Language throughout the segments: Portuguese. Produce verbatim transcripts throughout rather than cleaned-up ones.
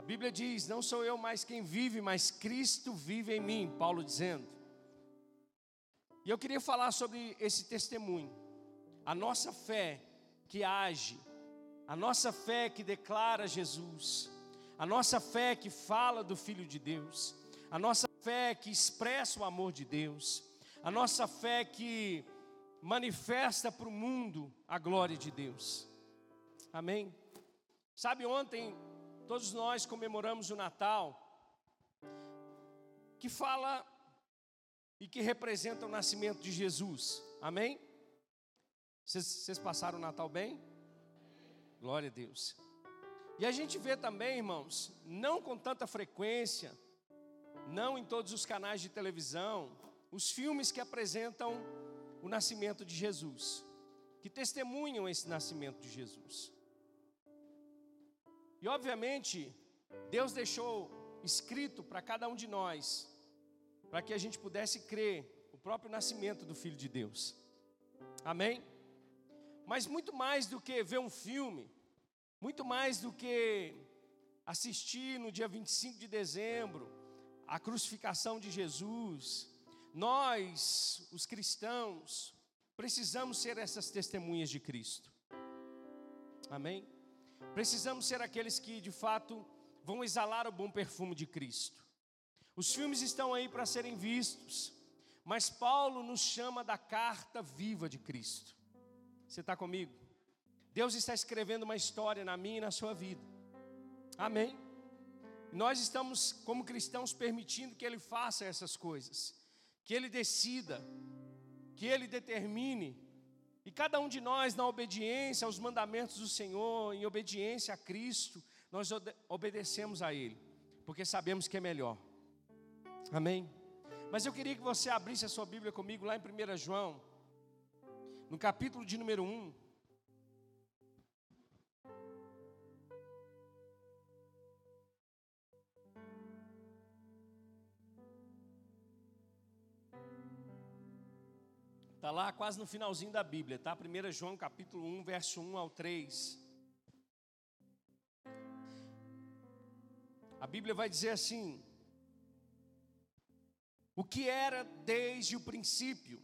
A Bíblia diz, não sou eu mais quem vive, mas Cristo vive em mim, Paulo dizendo. E eu queria falar sobre esse testemunho. A nossa fé que age, a nossa fé que declara Jesus, a nossa fé que fala do Filho de Deus, a nossa fé que expressa o amor de Deus, a nossa fé que manifesta para o mundo a glória de Deus. Amém? Sabe, ontem todos nós comemoramos o Natal, que fala e que representa o nascimento de Jesus. Amém? Vocês passaram o Natal bem? Glória a Deus. E a gente vê também, irmãos, não com tanta frequência, não em todos os canais de televisão, os filmes que apresentam o nascimento de Jesus, que testemunham esse nascimento de Jesus. E obviamente, Deus deixou escrito para cada um de nós, para que a gente pudesse crer o próprio nascimento do Filho de Deus. Amém? Mas muito mais do que ver um filme, muito mais do que assistir no dia vinte e cinco de dezembro, a crucificação de Jesus, nós, os cristãos, precisamos ser essas testemunhas de Cristo. Amém? Precisamos ser aqueles que, de fato, vão exalar o bom perfume de Cristo. Os filmes estão aí para serem vistos, mas Paulo nos chama da carta viva de Cristo. Você está comigo? Deus está escrevendo uma história na minha e na sua vida. Amém? Nós estamos, como cristãos, permitindo que Ele faça essas coisas, que Ele decida, que Ele determine. E cada um de nós, na obediência aos mandamentos do Senhor, em obediência a Cristo, nós obedecemos a Ele, porque sabemos que é melhor. Amém? Mas eu queria que você abrisse a sua Bíblia comigo lá em primeiro João, no capítulo de número um. Está lá quase no finalzinho da Bíblia, tá? primeiro João, capítulo um, verso um ao três. A Bíblia vai dizer assim: o que era desde o princípio,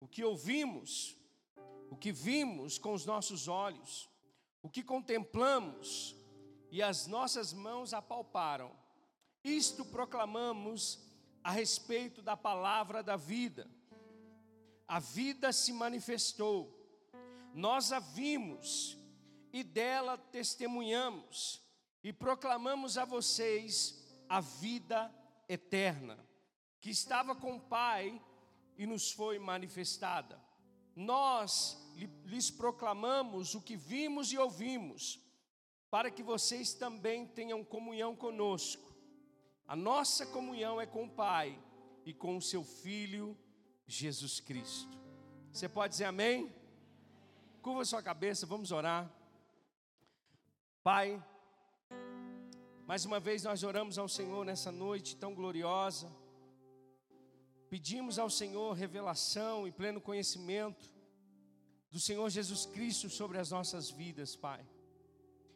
o que ouvimos, o que vimos com os nossos olhos, o que contemplamos e as nossas mãos apalparam, isto proclamamos a respeito da palavra da vida. A vida se manifestou, nós a vimos e dela testemunhamos e proclamamos a vocês a vida eterna, que estava com o Pai e nos foi manifestada. Nós lhes proclamamos o que vimos e ouvimos, para que vocês também tenham comunhão conosco. A nossa comunhão é com o Pai e com o seu Filho Jesus Cristo. Você pode dizer amém? Curva sua cabeça, vamos orar. Pai, mais uma vez nós oramos ao Senhor nessa noite tão gloriosa. Pedimos ao Senhor revelação e pleno conhecimento do Senhor Jesus Cristo sobre as nossas vidas, Pai.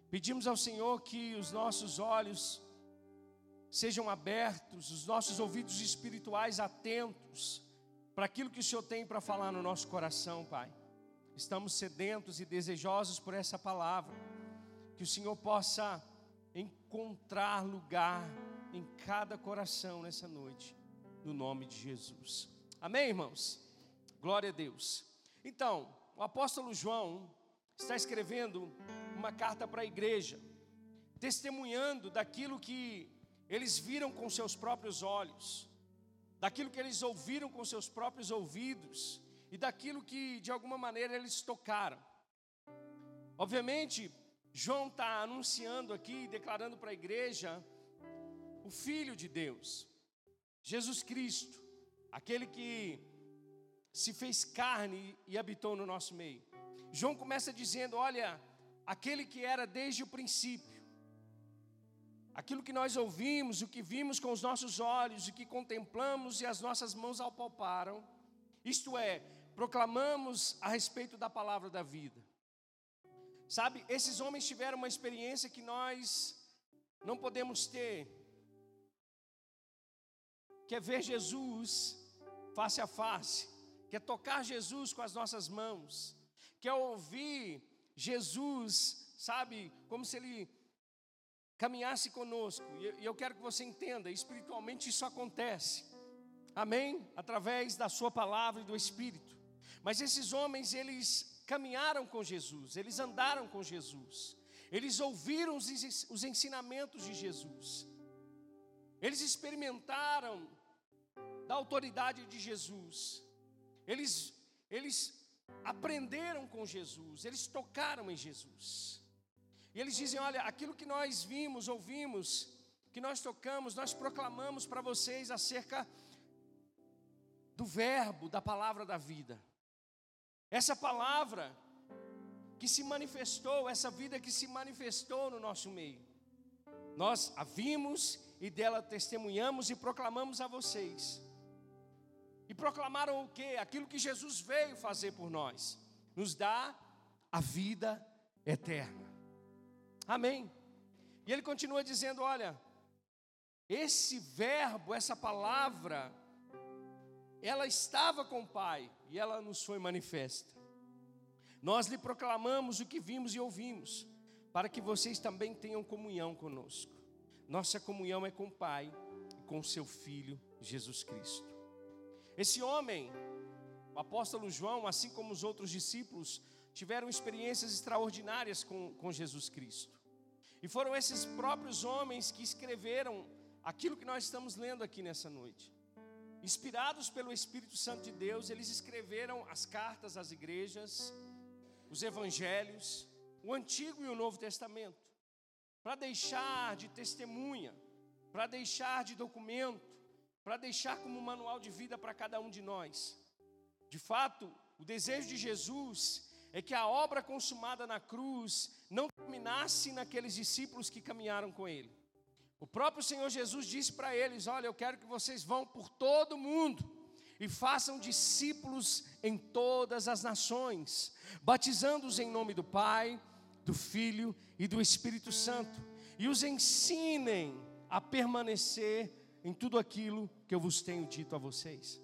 Pedimos ao Senhor que os nossos olhos sejam abertos, os nossos ouvidos espirituais atentos para aquilo que o Senhor tem para falar no nosso coração, Pai. Estamos sedentos e desejosos por essa palavra. Que o Senhor possa encontrar lugar em cada coração nessa noite, no nome de Jesus. Amém, irmãos? Glória a Deus. Então, o apóstolo João está escrevendo uma carta para a igreja, testemunhando daquilo que eles viram com seus próprios olhos, daquilo que eles ouviram com seus próprios ouvidos e daquilo que, de alguma maneira, eles tocaram. Obviamente, João está anunciando aqui, declarando para a igreja, o Filho de Deus, Jesus Cristo, aquele que se fez carne e habitou no nosso meio. João começa dizendo, olha, aquele que era desde o princípio, aquilo que nós ouvimos, o que vimos com os nossos olhos, o que contemplamos e as nossas mãos apalparam, isto é, proclamamos a respeito da palavra da vida. Sabe, esses homens tiveram uma experiência que nós Não podemos ter. Quer ver Jesus face a face. Quer tocar Jesus com as nossas mãos. Quer ouvir Jesus, sabe, como se Ele caminhasse conosco. E eu quero que você entenda, espiritualmente isso acontece. Amém? Através da sua palavra e do Espírito. Mas esses homens, eles caminharam com Jesus. Eles andaram com Jesus. Eles ouviram os ensinamentos de Jesus. Eles experimentaram da autoridade de Jesus. Eles, eles aprenderam com Jesus. Eles tocaram em Jesus. E eles dizem, olha, aquilo que nós vimos, ouvimos, que nós tocamos, nós proclamamos para vocês acerca do verbo, da palavra da vida. Essa palavra que se manifestou, essa vida que se manifestou no nosso meio. Nós a vimos e dela testemunhamos e proclamamos a vocês. E proclamaram o quê? Aquilo que Jesus veio fazer por nós. Nos dá a vida eterna. Amém. E ele continua dizendo, olha, esse verbo, essa palavra, ela estava com o Pai e ela nos foi manifesta. Nós lhe proclamamos o que vimos e ouvimos, para que vocês também tenham comunhão conosco. Nossa comunhão é com o Pai e com seu Filho, Jesus Cristo. Esse homem, o apóstolo João, assim como os outros discípulos, tiveram experiências extraordinárias com, com Jesus Cristo. E foram esses próprios homens que escreveram aquilo que nós estamos lendo aqui nessa noite. Inspirados pelo Espírito Santo de Deus, eles escreveram as cartas às igrejas, os evangelhos, o Antigo e o Novo Testamento, para deixar de testemunha, para deixar de documento, para deixar como manual de vida para cada um de nós. De fato, o desejo de Jesus é que a obra consumada na cruz não terminasse naqueles discípulos que caminharam com Ele. O próprio Senhor Jesus disse para eles, olha, eu quero que vocês vão por todo o mundo e façam discípulos em todas as nações, batizando-os em nome do Pai, do Filho e do Espírito Santo, e os ensinem a permanecer em tudo aquilo que eu vos tenho dito a vocês.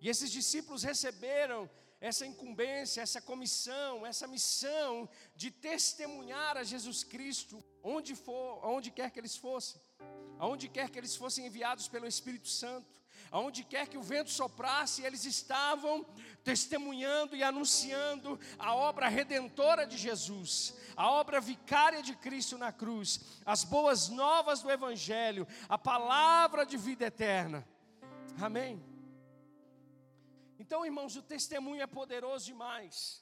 E esses discípulos receberam essa incumbência, essa comissão, essa missão de testemunhar a Jesus Cristo onde for, aonde quer que eles fossem, aonde quer que eles fossem enviados pelo Espírito Santo, aonde quer que o vento soprasse, eles estavam testemunhando e anunciando a obra redentora de Jesus, a obra vicária de Cristo na cruz, as boas novas do Evangelho, a palavra de vida eterna. Amém? Então, irmãos, o testemunho é poderoso demais.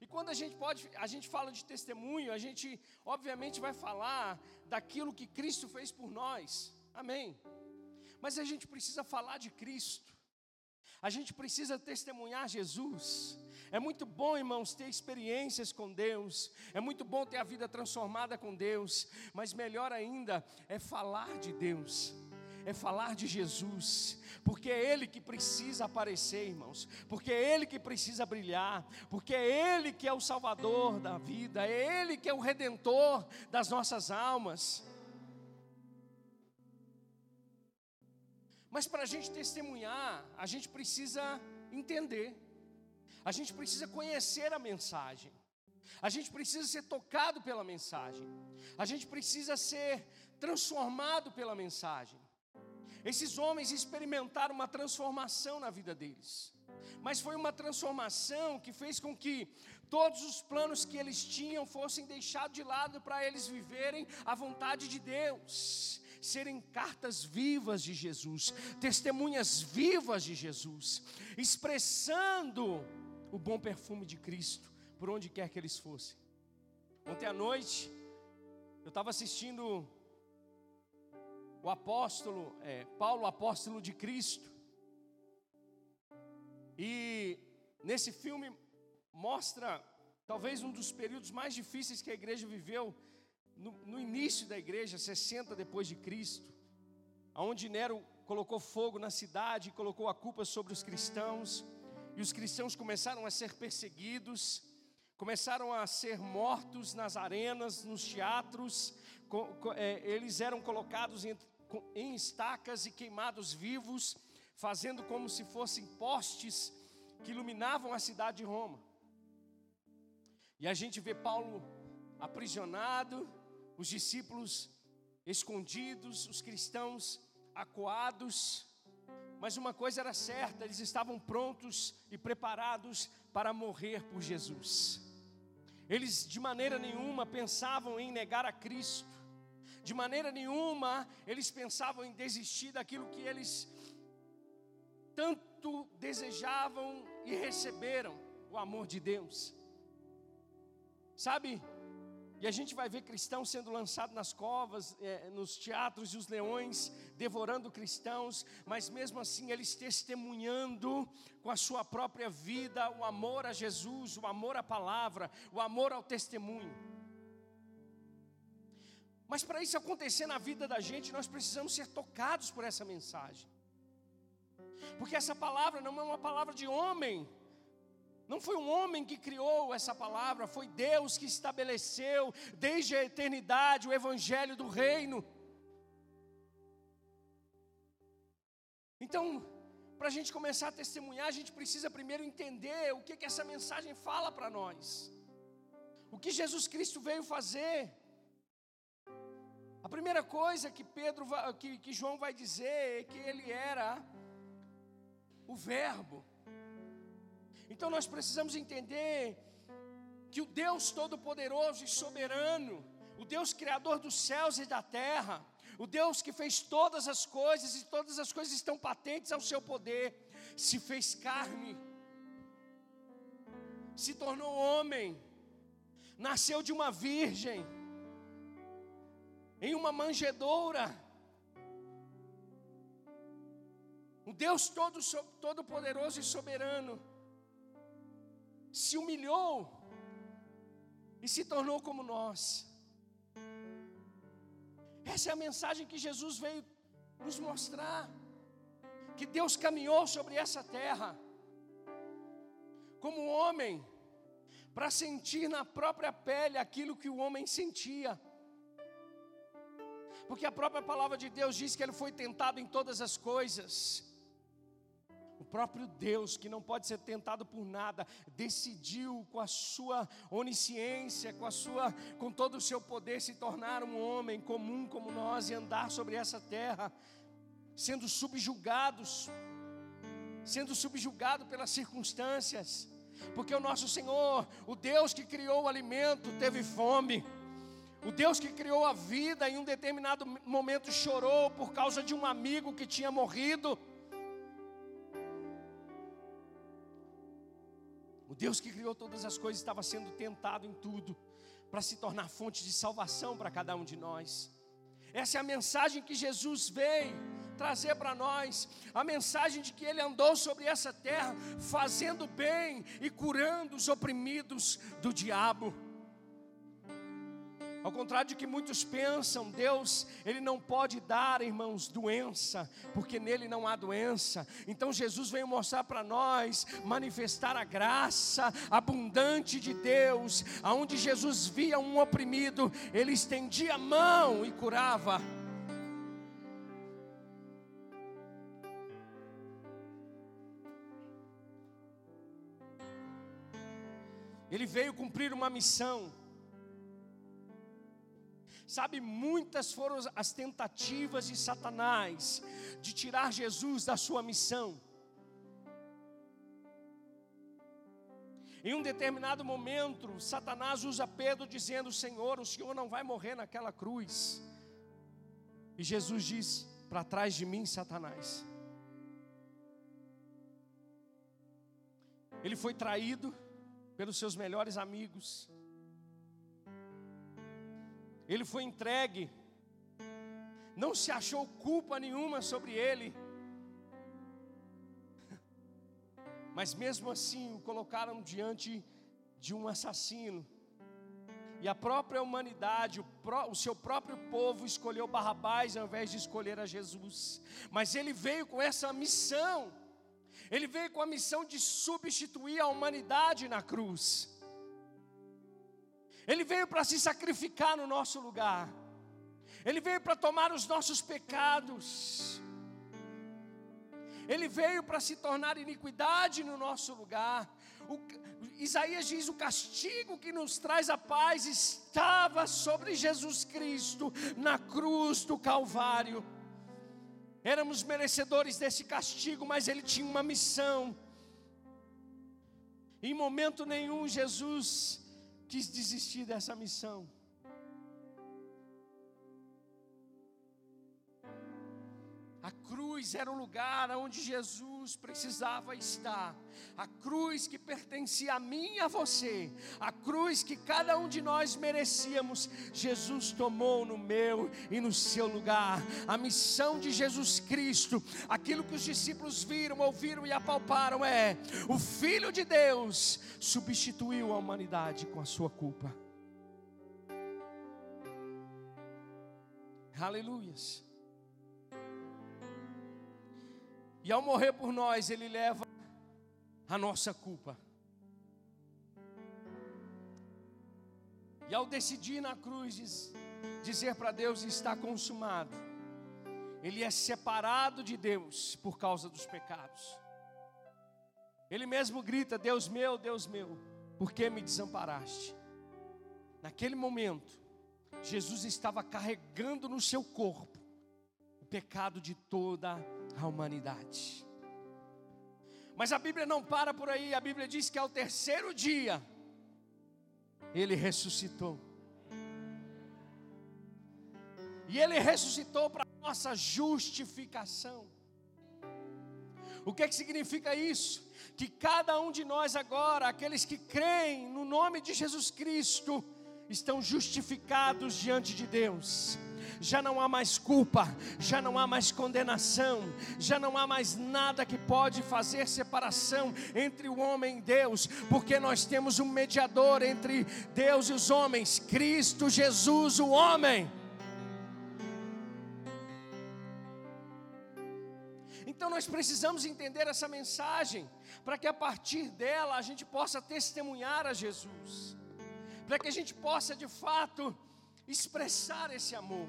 E quando a gente pode, a gente fala de testemunho, a gente obviamente vai falar daquilo que Cristo fez por nós. Amém. Mas a gente precisa falar de Cristo. A gente precisa testemunhar Jesus. É muito bom, irmãos, ter experiências com Deus. É muito bom ter a vida transformada com Deus. Mas melhor ainda é falar de Deus. É falar de Jesus, porque é Ele que precisa aparecer, irmãos, porque é Ele que precisa brilhar, porque é Ele que é o Salvador da vida, é Ele que é o Redentor das nossas almas. Mas para a gente testemunhar, a gente precisa entender, a gente precisa conhecer a mensagem, a gente precisa ser tocado pela mensagem, a gente precisa ser transformado pela mensagem. Esses homens experimentaram uma transformação na vida deles. Mas foi uma transformação que fez com que todos os planos que eles tinham fossem deixados de lado para eles viverem a vontade de Deus. Serem cartas vivas de Jesus, testemunhas vivas de Jesus, expressando o bom perfume de Cristo por onde quer que eles fossem. Ontem à noite, eu estava assistindo o apóstolo, é, Paulo, apóstolo de Cristo. E nesse filme mostra talvez um dos períodos mais difíceis que a igreja viveu no, no início da igreja, sessenta depois de Cristo, aonde Nero colocou fogo na cidade, colocou a culpa sobre os cristãos, e os cristãos começaram a ser perseguidos, começaram a ser mortos nas arenas, nos teatros. Eles eram colocados em estacas e queimados vivos, fazendo como se fossem postes que iluminavam a cidade de Roma. E a gente vê Paulo aprisionado, os discípulos escondidos, os cristãos acuados. Mas uma coisa era certa, eles estavam prontos e preparados para morrer por Jesus. Eles de maneira nenhuma pensavam em negar a Cristo. De maneira nenhuma eles pensavam em desistir daquilo que eles tanto desejavam e receberam, o amor de Deus. Sabe? E a gente vai ver cristãos sendo lançados nas covas, é, nos teatros, e os leões devorando cristãos, mas mesmo assim eles testemunhando com a sua própria vida o amor a Jesus, o amor à palavra, o amor ao testemunho. Mas para isso acontecer na vida da gente, nós precisamos ser tocados por essa mensagem. Porque essa palavra não é uma palavra de homem. Não foi um homem que criou essa palavra, foi Deus que estabeleceu desde a eternidade o evangelho do reino. Então, para a gente começar a testemunhar, a gente precisa primeiro entender o que, que essa mensagem fala para nós. O que Jesus Cristo veio fazer. A primeira coisa que, Pedro, que, que João vai dizer é que ele era o verbo. Então nós precisamos entender que o Deus Todo-Poderoso e Soberano, o Deus Criador dos céus e da terra, o Deus que fez todas as coisas e todas as coisas estão patentes ao seu poder, se fez carne, se tornou homem, nasceu de uma virgem, em uma manjedoura. O Deus todo, Todo-Poderoso e Soberano se humilhou e se tornou como nós. Essa é a mensagem que Jesus veio nos mostrar. Que Deus caminhou sobre essa terra como homem, para sentir na própria pele aquilo que o homem sentia. Porque a própria palavra de Deus diz que ele foi tentado em todas as coisas. O próprio Deus, que não pode ser tentado por nada, decidiu com a sua onisciência, com a sua, com todo o seu poder, se tornar um homem comum como nós e andar sobre essa terra, sendo subjugados, sendo subjugado pelas circunstâncias, porque o nosso Senhor, o Deus que criou o alimento, teve fome. O Deus que criou a vida, em um determinado momento chorou por causa de um amigo que tinha morrido. O Deus que criou todas as coisas estava sendo tentado em tudo, para se tornar fonte de salvação para cada um de nós. Essa é a mensagem que Jesus veio trazer para nós. A mensagem de que Ele andou sobre essa terra, fazendo bem e curando os oprimidos do diabo. Ao contrário de que muitos pensam, Deus, Ele não pode dar, irmãos, doença, porque nele não há doença. Então Jesus veio mostrar para nós, manifestar a graça abundante de Deus. Aonde Jesus via um oprimido, Ele estendia a mão e curava. Ele veio cumprir uma missão. Sabe, muitas foram as tentativas de Satanás de tirar Jesus da sua missão. Em um determinado momento, Satanás usa Pedro dizendo: Senhor, o Senhor não vai morrer naquela cruz. E Jesus diz: para trás de mim, Satanás. Ele foi traído pelos seus melhores amigos. Ele foi entregue, não se achou culpa nenhuma sobre ele, mas mesmo assim o colocaram diante de um assassino. E a própria humanidade, o, pró, o seu próprio povo escolheu Barrabás ao invés de escolher a Jesus. Mas ele veio com essa missão, ele veio com a missão de substituir a humanidade na cruz. Ele veio para se sacrificar no nosso lugar. Ele veio para tomar os nossos pecados. Ele veio para se tornar iniquidade no nosso lugar. O, Isaías diz: o castigo que nos traz a paz estava sobre Jesus Cristo na cruz do Calvário. Éramos merecedores desse castigo, mas Ele tinha uma missão. Em momento nenhum Jesus quis desistir dessa missão. A cruz era o lugar onde Jesus precisava estar. A cruz que pertencia a mim e a você. A cruz que cada um de nós merecíamos. Jesus tomou no meu e no seu lugar. A missão de Jesus Cristo. Aquilo que os discípulos viram, ouviram e apalparam é: o Filho de Deus substituiu a humanidade com a sua culpa. Aleluias. E ao morrer por nós, Ele leva a nossa culpa. E ao decidir na cruz dizer para Deus: está consumado, Ele é separado de Deus por causa dos pecados. Ele mesmo grita: Deus meu, Deus meu, por que me desamparaste? Naquele momento, Jesus estava carregando no seu corpo o pecado de toda a a humanidade. Mas a Bíblia não para por aí. A Bíblia diz que ao terceiro dia Ele ressuscitou. E Ele ressuscitou para a nossa justificação. O que é que significa isso? Que cada um de nós agora, aqueles que creem no nome de Jesus Cristo, estão justificados diante de Deus. Já não há mais culpa, já não há mais condenação, já não há mais nada que pode fazer separação entre o homem e Deus, porque nós temos um mediador entre Deus e os homens, Cristo Jesus, o homem. Então nós precisamos entender essa mensagem, para que a partir dela a gente possa testemunhar a Jesus, para que a gente possa de fato expressar esse amor.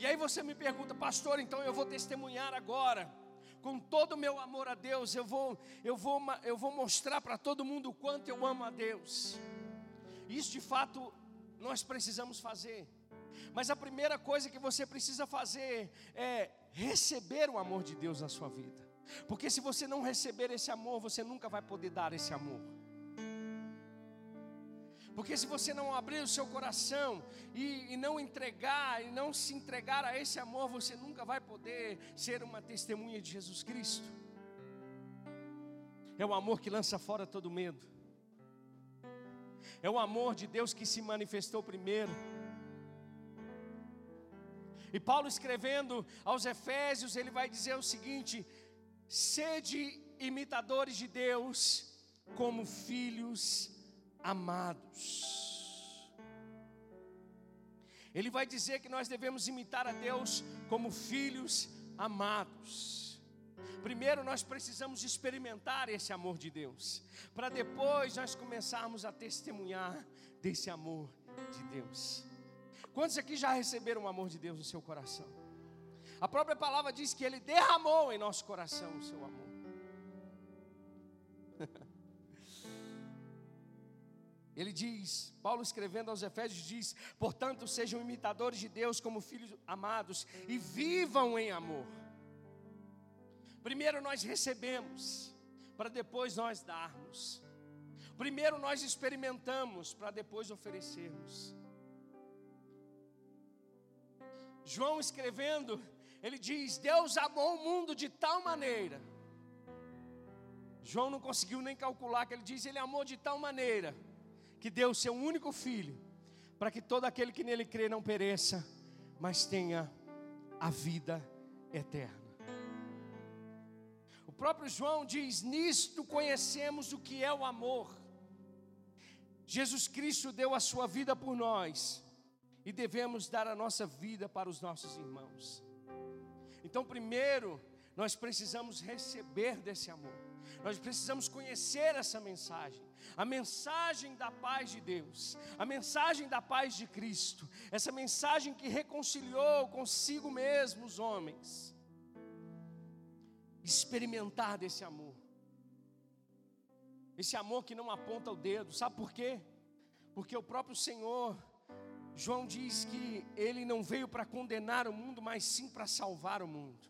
E aí você me pergunta: pastor, então eu vou testemunhar agora, com todo o meu amor a Deus, eu vou, eu vou, eu vou mostrar para todo mundo o quanto eu amo a Deus. Isso de fato nós precisamos fazer. Mas a primeira coisa que você precisa fazer é receber o amor de Deus na sua vida. Porque se você não receber esse amor, você nunca vai poder dar esse amor. Porque se você não abrir o seu coração e, e não entregar, e não se entregar a esse amor, você nunca vai poder ser uma testemunha de Jesus Cristo. É o amor que lança fora todo medo. É o amor de Deus que se manifestou primeiro. E Paulo, escrevendo aos Efésios, ele vai dizer o seguinte: sede imitadores de Deus como filhos amados. Ele vai dizer que nós devemos imitar a Deus como filhos amados. Primeiro nós precisamos experimentar esse amor de Deus, para depois nós começarmos a testemunhar desse amor de Deus. Quantos aqui já receberam o amor de Deus no seu coração? A própria palavra diz que Ele derramou em nosso coração o seu amor. Ele diz, Paulo escrevendo aos Efésios diz: portanto sejam imitadores de Deus como filhos amados e vivam em amor. Primeiro nós recebemos, para depois nós darmos. Primeiro nós experimentamos, para depois oferecermos. João, escrevendo, ele diz: Deus amou o mundo de tal maneira. João não conseguiu nem calcular, que ele diz: Ele amou de tal maneira que deu o seu único filho, para que todo aquele que nele crê não pereça, mas tenha a vida eterna. O próprio João diz: nisto conhecemos o que é o amor. Jesus Cristo deu a sua vida por nós, e devemos dar a nossa vida para os nossos irmãos. Então primeiro nós precisamos receber desse amor. Nós precisamos conhecer essa mensagem, a mensagem da paz de Deus, a mensagem da paz de Cristo, essa mensagem que reconciliou consigo mesmo os homens. Experimentar desse amor, esse amor que não aponta o dedo, sabe por quê? Porque o próprio Senhor, João diz que Ele não veio para condenar o mundo, mas sim para salvar o mundo.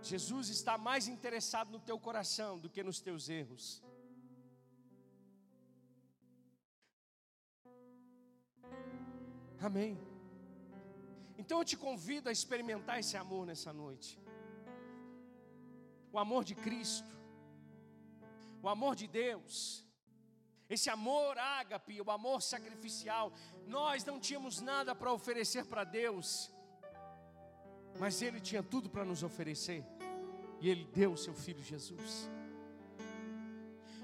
Jesus está mais interessado no teu coração do que nos teus erros. Amém. Então eu te convido a experimentar esse amor nessa noite. O amor de Cristo. O amor de Deus. Esse amor ágape, o amor sacrificial. Nós não tínhamos nada para oferecer para Deus, mas Ele tinha tudo para nos oferecer, e Ele deu o Seu Filho Jesus.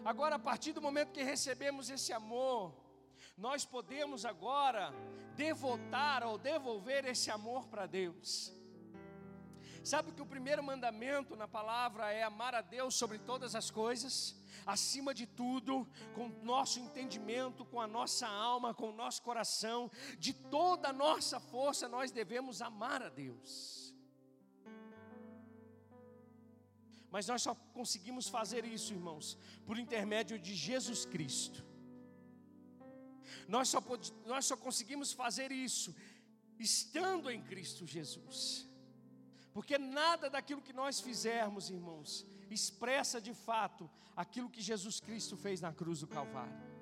Agora, a partir do momento que recebemos esse amor, nós podemos agora devotar ou devolver esse amor para Deus. Sabe que o primeiro mandamento na palavra é amar a Deus sobre todas as coisas, acima de tudo, com o nosso entendimento, com a nossa alma, com o nosso coração, de toda a nossa força nós devemos amar a Deus. Mas nós só conseguimos fazer isso, irmãos, por intermédio de Jesus Cristo. Nós só, pod- nós só conseguimos fazer isso estando em Cristo Jesus. Porque nada daquilo que nós fizermos, irmãos, expressa de fato aquilo que Jesus Cristo fez na cruz do Calvário.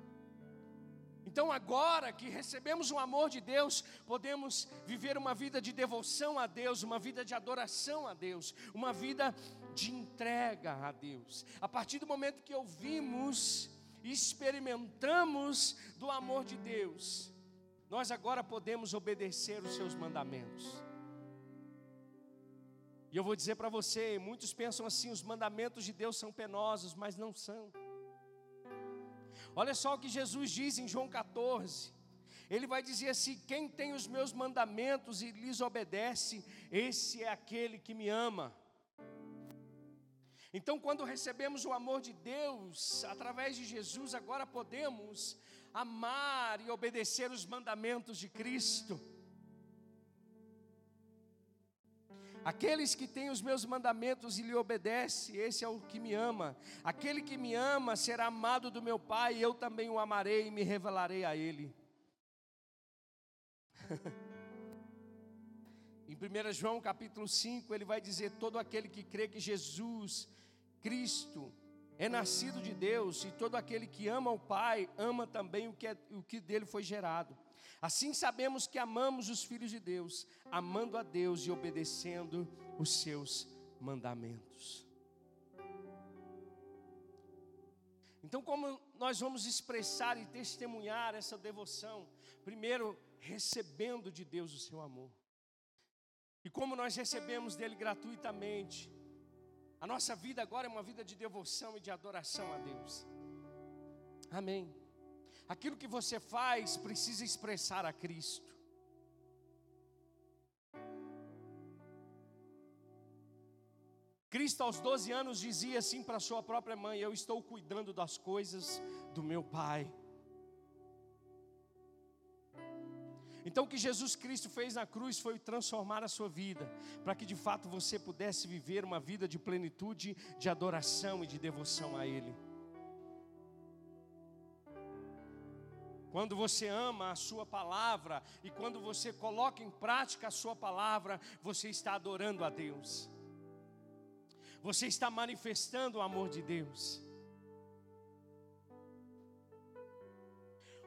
Então agora que recebemos o amor de Deus, podemos viver uma vida de devoção a Deus, uma vida de adoração a Deus, uma vida de entrega a Deus. A partir do momento que ouvimos e experimentamos do amor de Deus, nós agora podemos obedecer os seus mandamentos. E eu vou dizer para você, muitos pensam assim, os mandamentos de Deus são penosos, mas não são. Olha só o que Jesus diz em João catorze. Ele vai dizer assim: quem tem os meus mandamentos e lhes obedece, esse é aquele que me ama. Então, quando recebemos o amor de Deus através de Jesus, agora podemos amar e obedecer os mandamentos de Cristo. Aqueles que têm os meus mandamentos e lhe obedecem, esse é o que me ama. Aquele que me ama será amado do meu Pai, e eu também o amarei e me revelarei a Ele. Em primeiro João capítulo cinco, ele vai dizer: todo aquele que crê que Jesus Cristo é nascido de Deus, e todo aquele que ama o Pai, ama também o que, é, o que dele foi gerado. Assim sabemos que amamos os filhos de Deus, amando a Deus e obedecendo os seus mandamentos. Então, como nós vamos expressar e testemunhar essa devoção? Primeiro, recebendo de Deus o seu amor. E como nós recebemos dele gratuitamente, a nossa vida agora é uma vida de devoção e de adoração a Deus. Amém. Aquilo que você faz precisa expressar a Cristo. Cristo aos doze anos dizia assim para sua própria mãe: eu estou cuidando das coisas do meu Pai. Então o que Jesus Cristo fez na cruz foi transformar a sua vida, para que de fato você pudesse viver uma vida de plenitude, de adoração e de devoção a Ele. Quando você ama a sua palavra e quando você coloca em prática a sua palavra, você está adorando a Deus. Você está manifestando o amor de Deus.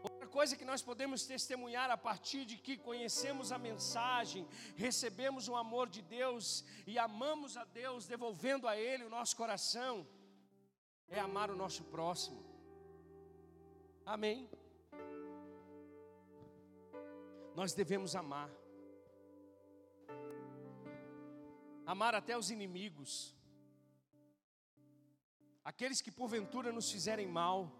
Outra coisa que nós podemos testemunhar a partir de que conhecemos a mensagem, recebemos o amor de Deus e amamos a Deus, devolvendo a Ele o nosso coração, é amar o nosso próximo. Amém? Nós devemos amar. Amar até os inimigos. Aqueles que porventura nos fizerem mal.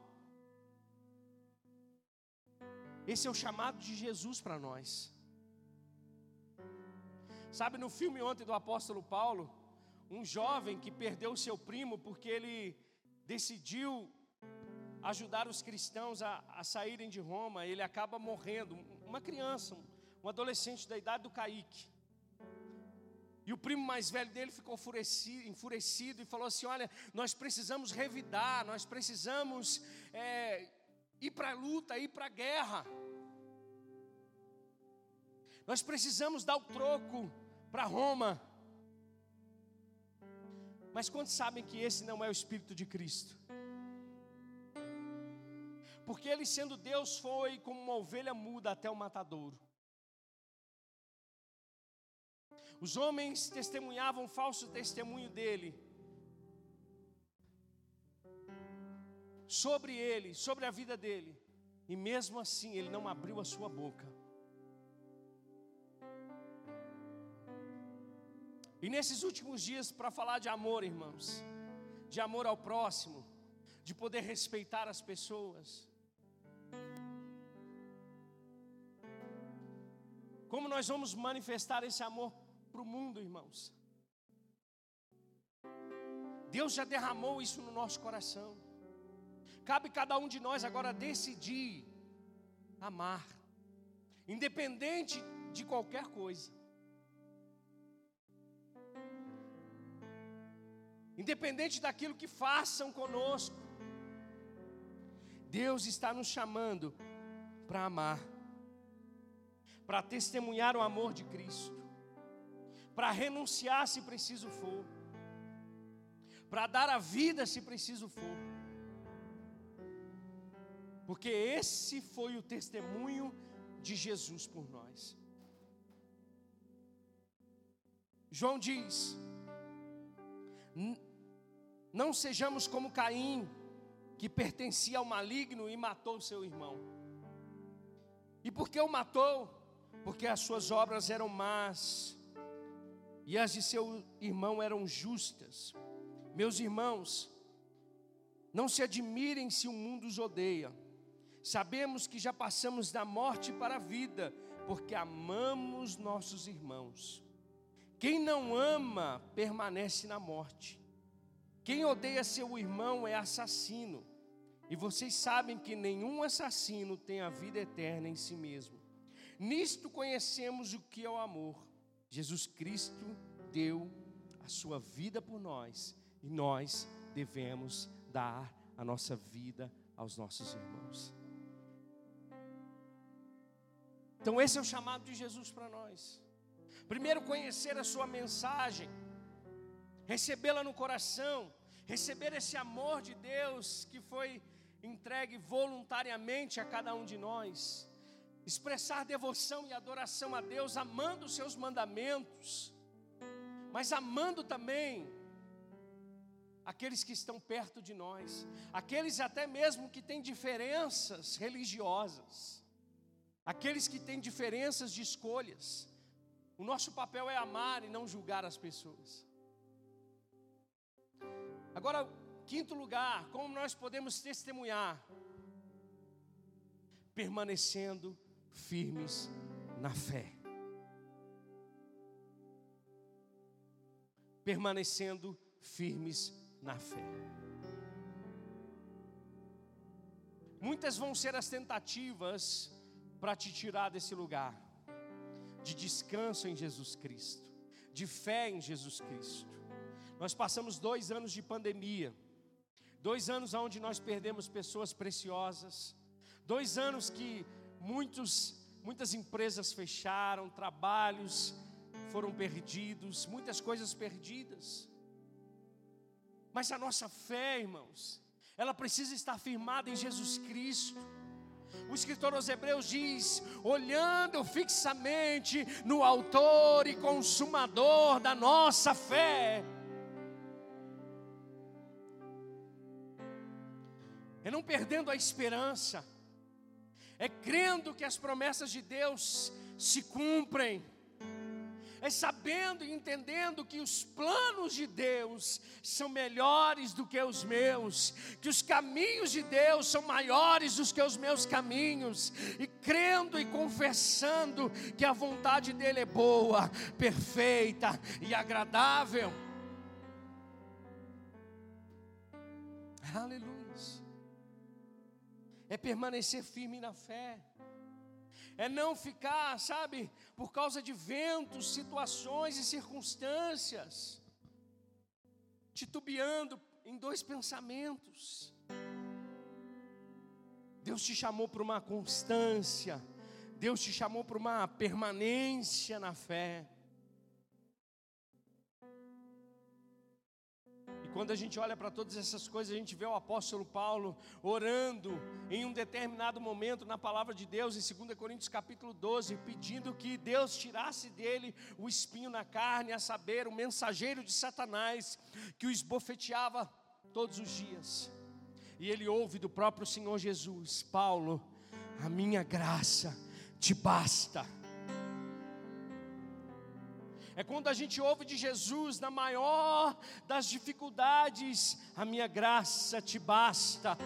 Esse é o chamado de Jesus para nós. Sabe, no filme ontem do apóstolo Paulo, um jovem que perdeu o seu primo porque ele decidiu ajudar os cristãos a, a saírem de Roma. Ele acaba morrendo, uma criança, um adolescente da idade do Caíque. E o primo mais velho dele ficou enfurecido, enfurecido e falou assim: olha, nós precisamos revidar, nós precisamos é, ir para a luta, ir para a guerra. Nós precisamos dar o troco para Roma. Mas quantos sabem que esse não é o Espírito de Cristo? Porque ele, sendo Deus, foi como uma ovelha muda até o matadouro. Os homens testemunhavam um falso testemunho dele, sobre ele, sobre a vida dele. E mesmo assim ele não abriu a sua boca. E nesses últimos dias, para falar de amor, irmãos, de amor ao próximo, de poder respeitar as pessoas, como nós vamos manifestar esse amor para o mundo, irmãos? Deus já derramou isso no nosso coração. Cabe cada um de nós agora decidir amar, independente de qualquer coisa, independente daquilo que façam conosco. Deus está nos chamando para amar, para testemunhar o amor de Cristo, para renunciar se preciso for, para dar a vida se preciso for. Porque esse foi o testemunho de Jesus por nós. João diz: não sejamos como Caim, que pertencia ao maligno e matou seu irmão. E por que o matou? Porque as suas obras eram más e as de seu irmão eram justas. Meus irmãos, não se admirem se o mundo os odeia. Sabemos que já passamos da morte para a vida, porque amamos nossos irmãos. Quem não ama permanece na morte. Quem odeia seu irmão é assassino. E vocês sabem que nenhum assassino tem a vida eterna em si mesmo. Nisto conhecemos o que é o amor. Jesus Cristo deu a sua vida por nós, e nós devemos dar a nossa vida aos nossos irmãos. Então esse é o chamado de Jesus para nós. Primeiro, conhecer a sua mensagem, recebê-la no coração, receber esse amor de Deus que foi entregue voluntariamente a cada um de nós. Expressar devoção e adoração a Deus, amando os seus mandamentos, mas amando também aqueles que estão perto de nós, aqueles até mesmo que têm diferenças religiosas, aqueles que têm diferenças de escolhas. O nosso papel é amar e não julgar as pessoas. Agora, quinto lugar, como nós podemos testemunhar? Permanecendo firmes na fé. Permanecendo firmes na fé. Muitas vão ser as tentativas para te tirar desse lugar de descanso em Jesus Cristo, de fé em Jesus Cristo. Nós passamos dois anos de pandemia, dois anos onde nós perdemos pessoas preciosas, dois anos que muitos, muitas empresas fecharam, trabalhos foram perdidos, muitas coisas perdidas. Mas a nossa fé, irmãos, ela precisa estar firmada em Jesus Cristo. O escritor aos Hebreus diz: olhando fixamente no autor e consumador da nossa fé. É não perdendo a esperança, é crendo que as promessas de Deus se cumprem, é sabendo e entendendo que os planos de Deus são melhores do que os meus, que os caminhos de Deus são maiores do que os meus caminhos, e crendo e confessando que a vontade dele é boa, perfeita e agradável. Aleluia. É permanecer firme na fé. É não ficar, sabe, por causa de ventos, situações e circunstâncias, titubeando em dois pensamentos. Deus te chamou para uma constância. Deus te chamou para uma permanência na fé. E quando a gente olha para todas essas coisas, a gente vê o apóstolo Paulo orando em um determinado momento na palavra de Deus, em dois Coríntios capítulo doze, pedindo que Deus tirasse dele o espinho na carne, a saber, o mensageiro de Satanás, que o esbofeteava todos os dias. E ele ouve do próprio Senhor Jesus: Paulo, a minha graça te basta. É quando a gente ouve de Jesus, na maior das dificuldades: a minha graça te basta.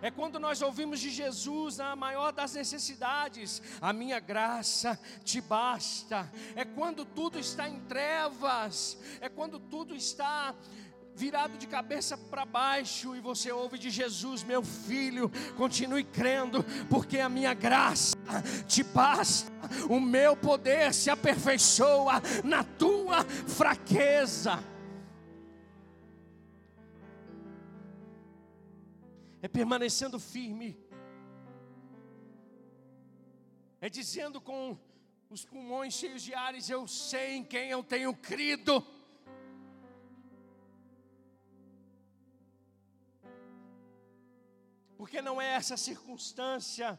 É quando nós ouvimos de Jesus, na maior das necessidades: a minha graça te basta. É quando tudo está em trevas, é quando tudo está virado de cabeça para baixo, e você ouve de Jesus: meu filho, continue crendo, porque a minha graça te basta. O meu poder se aperfeiçoa na tua fraqueza. É permanecendo firme. É dizendo com os pulmões cheios de ares: eu sei em quem eu tenho crido. Porque não é essa circunstância,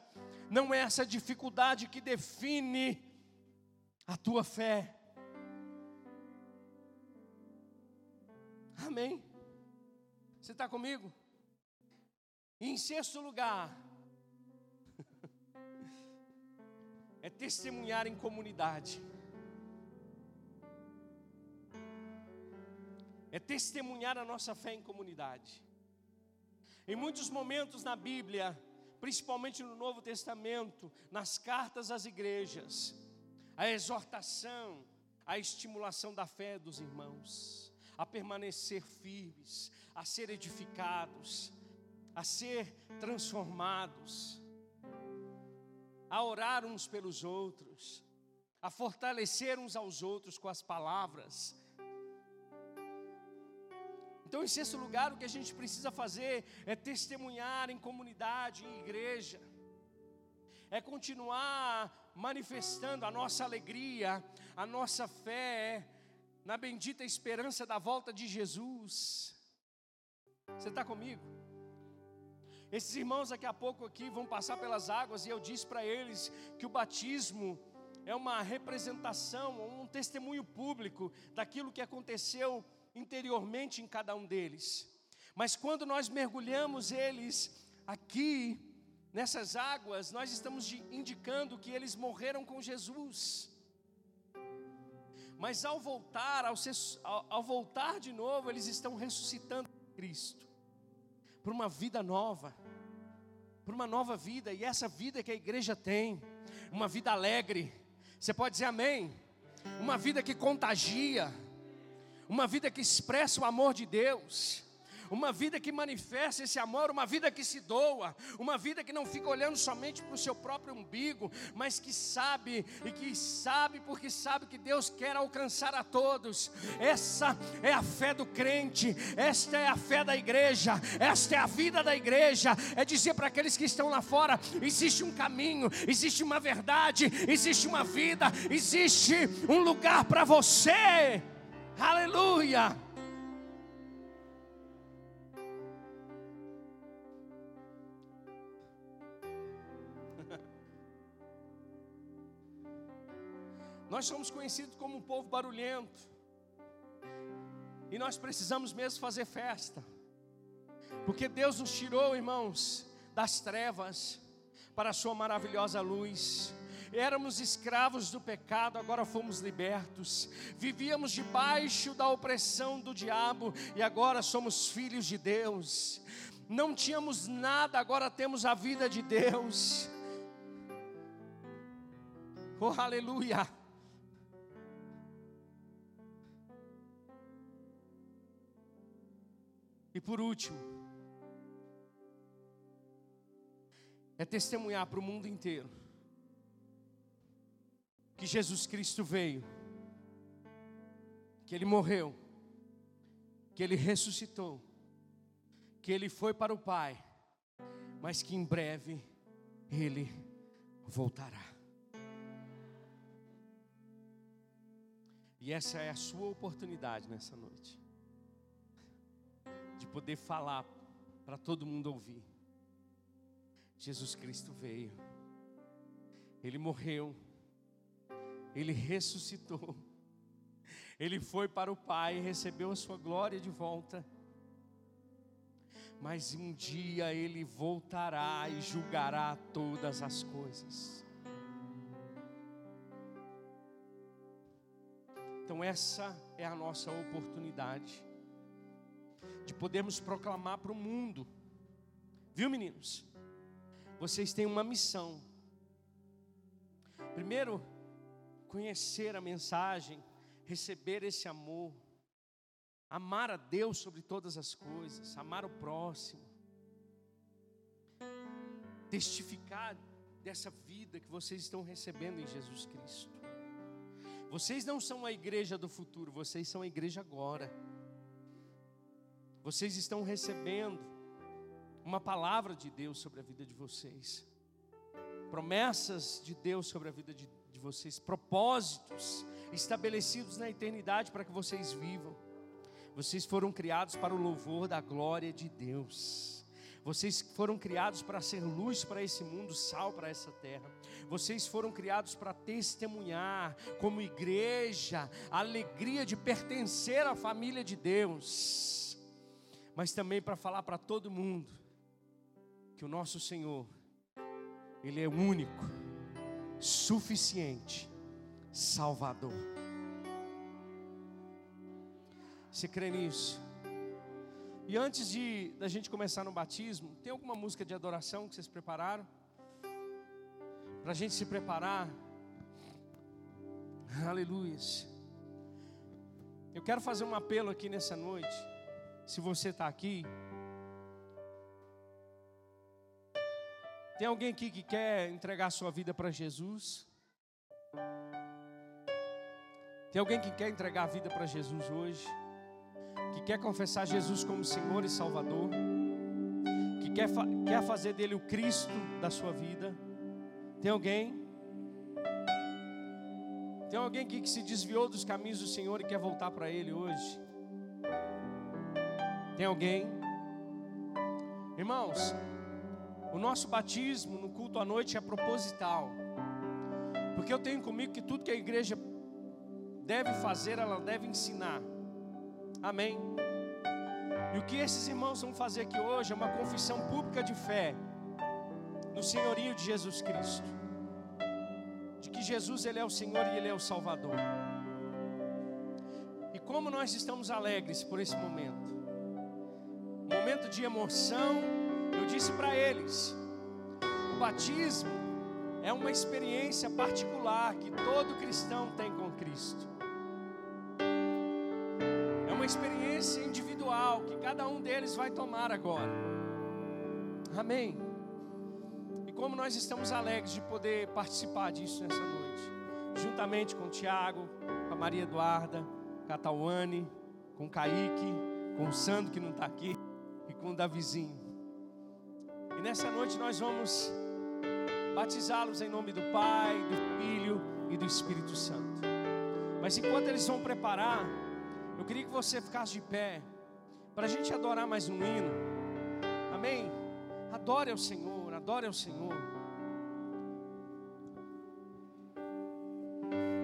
não é essa dificuldade que define a tua fé. Amém? Você está comigo? E em sexto lugar, é testemunhar em comunidade. É testemunhar a nossa fé em comunidade. Em muitos momentos na Bíblia, principalmente no Novo Testamento, nas cartas às igrejas, a exortação, a estimulação da fé dos irmãos, a permanecer firmes, a ser edificados, a ser transformados, a orar uns pelos outros, a fortalecer uns aos outros com as palavras. Então, em sexto lugar, o que a gente precisa fazer é testemunhar em comunidade, em igreja. É continuar manifestando a nossa alegria, a nossa fé, na bendita esperança da volta de Jesus. Você está comigo? Esses irmãos daqui a pouco aqui vão passar pelas águas, e eu disse para eles que o batismo é uma representação, um testemunho público daquilo que aconteceu interiormente em cada um deles. Mas quando nós mergulhamos eles aqui nessas águas, nós estamos indicando que eles morreram com Jesus. Mas ao voltar, ao, ser, ao, ao voltar de novo, eles estão ressuscitando Cristo para uma vida nova, para uma nova vida. E essa vida que a igreja tem, uma vida alegre. Você pode dizer amém? Uma vida que contagia. Uma vida que expressa o amor de Deus, uma vida que manifesta esse amor, uma vida que se doa, uma vida que não fica olhando somente para o seu próprio umbigo, mas que sabe, e que sabe porque sabe que Deus quer alcançar a todos. Essa é a fé do crente, esta é a fé da igreja, esta é a vida da igreja. É dizer para aqueles que estão lá fora: existe um caminho, existe uma verdade, existe uma vida, existe um lugar para você. Aleluia! Nós somos conhecidos como um povo barulhento, e nós precisamos mesmo fazer festa, porque Deus nos tirou, irmãos, das trevas para a sua maravilhosa luz. Éramos escravos do pecado, agora fomos libertos. Vivíamos debaixo da opressão do diabo, e agora somos filhos de Deus. Não tínhamos nada, agora temos a vida de Deus. Oh, aleluia! E por último, é testemunhar para o mundo inteiro que Jesus Cristo veio, que Ele morreu, que Ele ressuscitou, que Ele foi para o Pai, mas que em breve Ele voltará. E essa é a sua oportunidade nessa noite, de poder falar para todo mundo ouvir. Jesus Cristo veio, Ele morreu, Ele ressuscitou, Ele foi para o Pai e recebeu a sua glória de volta. Mas um dia Ele voltará e julgará todas as coisas. Então essa é a nossa oportunidade de podermos proclamar para o mundo. Viu, meninos? Vocês têm uma missão. Primeiro, conhecer a mensagem, receber esse amor, amar a Deus sobre todas as coisas, amar o próximo, testificar dessa vida que vocês estão recebendo em Jesus Cristo. Vocês não são a igreja do futuro, vocês são a igreja agora. Vocês estão recebendo uma palavra de Deus sobre a vida de vocês, promessas de Deus sobre a vida de, de vocês, propósitos estabelecidos na eternidade para que vocês vivam. Vocês foram criados para o louvor da glória de Deus. Vocês foram criados para ser luz para esse mundo, sal para essa terra. Vocês foram criados para testemunhar como igreja a alegria de pertencer à família de Deus, mas também para falar para todo mundo que o nosso Senhor, Ele é único, suficiente, Salvador. Você crê nisso? E antes de da gente começar no batismo, tem alguma música de adoração que vocês prepararam? Para a gente se preparar. Aleluia. Eu quero fazer um apelo aqui nessa noite. Se você está aqui, tem alguém aqui que quer entregar a sua vida para Jesus? Tem alguém que quer entregar a vida para Jesus hoje? Que quer confessar Jesus como Senhor e Salvador, que quer, fa- quer fazer dele o Cristo da sua vida? Tem alguém? Tem alguém aqui que se desviou dos caminhos do Senhor e quer voltar para Ele hoje? Tem alguém? Irmãos, o nosso batismo no culto à noite é proposital, porque eu tenho comigo que tudo que a igreja deve fazer, ela deve ensinar. Amém? E o que esses irmãos vão fazer aqui hoje é uma confissão pública de fé no senhorio de Jesus Cristo, de que Jesus, Ele é o Senhor e Ele é o Salvador. E como nós estamos alegres por esse momento, momento de emoção. Eu disse para eles, o batismo é uma experiência particular que todo cristão tem com Cristo. Uma experiência individual que cada um deles vai tomar agora. Amém? E como nós estamos alegres de poder participar disso nessa noite, juntamente com o Tiago, com a Maria Eduarda, com a Tauane, com o Kaique, com o Sandro, que não está aqui, e com o Davizinho. E nessa noite nós vamos batizá-los em nome do Pai, do Filho e do Espírito Santo. Mas enquanto eles vão preparar, eu queria que você ficasse de pé, para a gente adorar mais um hino. Amém? Adore ao Senhor, adore ao Senhor.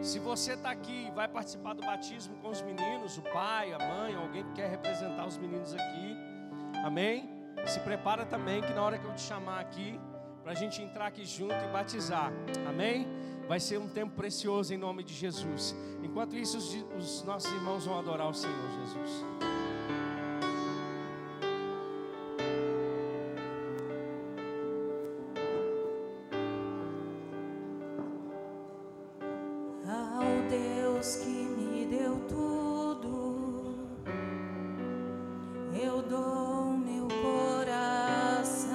Se você está aqui e vai participar do batismo com os meninos, o pai, a mãe, alguém que quer representar os meninos aqui, amém? Se prepara também, que na hora que eu te chamar aqui, para a gente entrar aqui junto e batizar, amém? Vai ser um tempo precioso em nome de Jesus. Enquanto isso, os, os nossos irmãos vão adorar o Senhor Jesus. Ao Deus que me deu tudo, eu dou meu coração.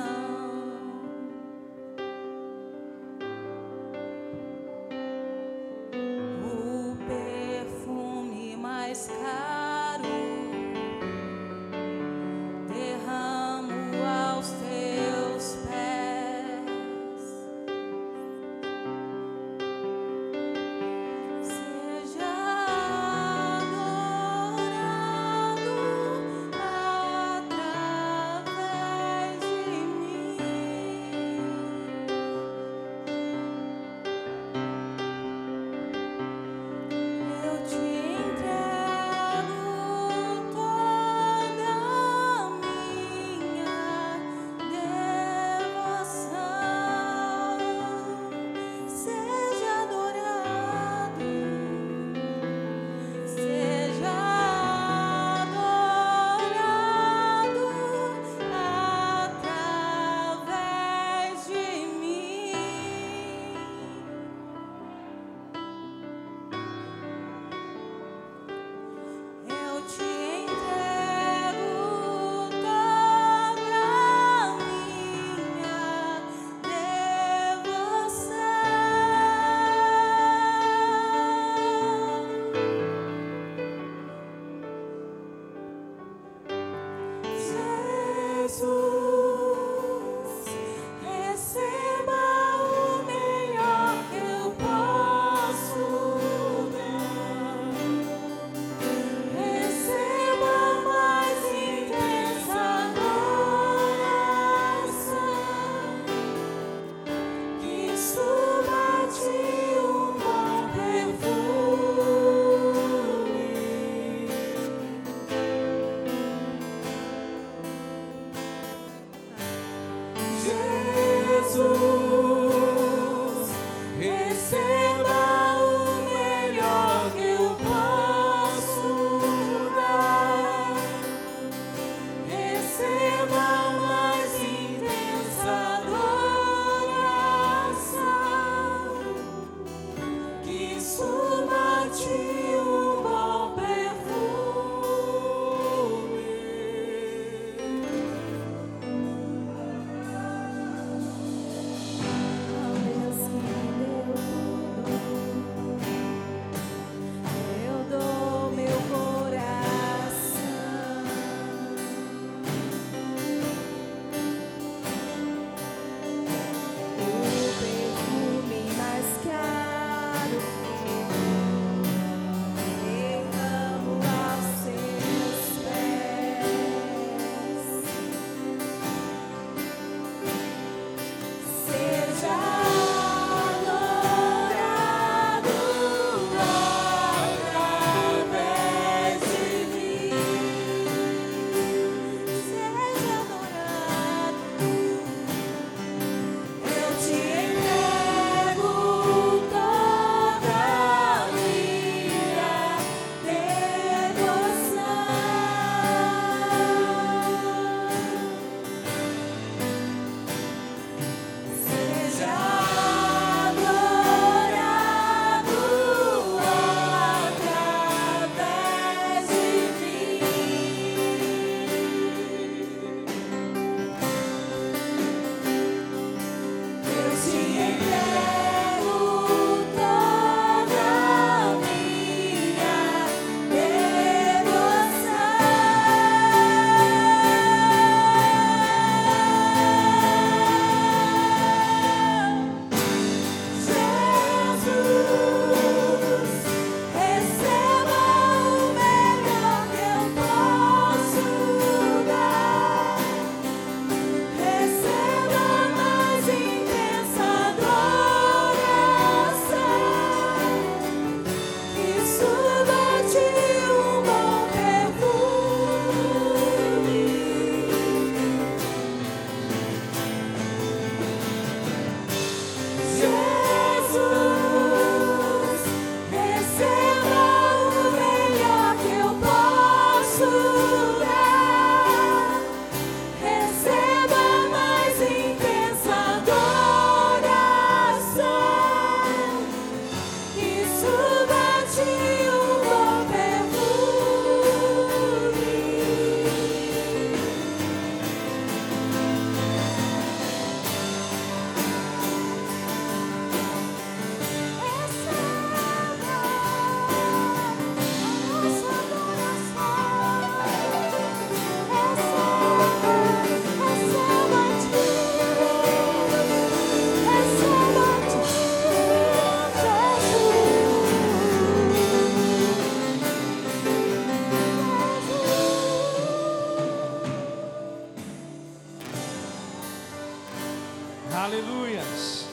Aleluias,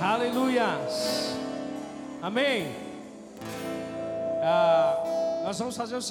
aleluias, amém. Ah, nós vamos fazer o seguinte.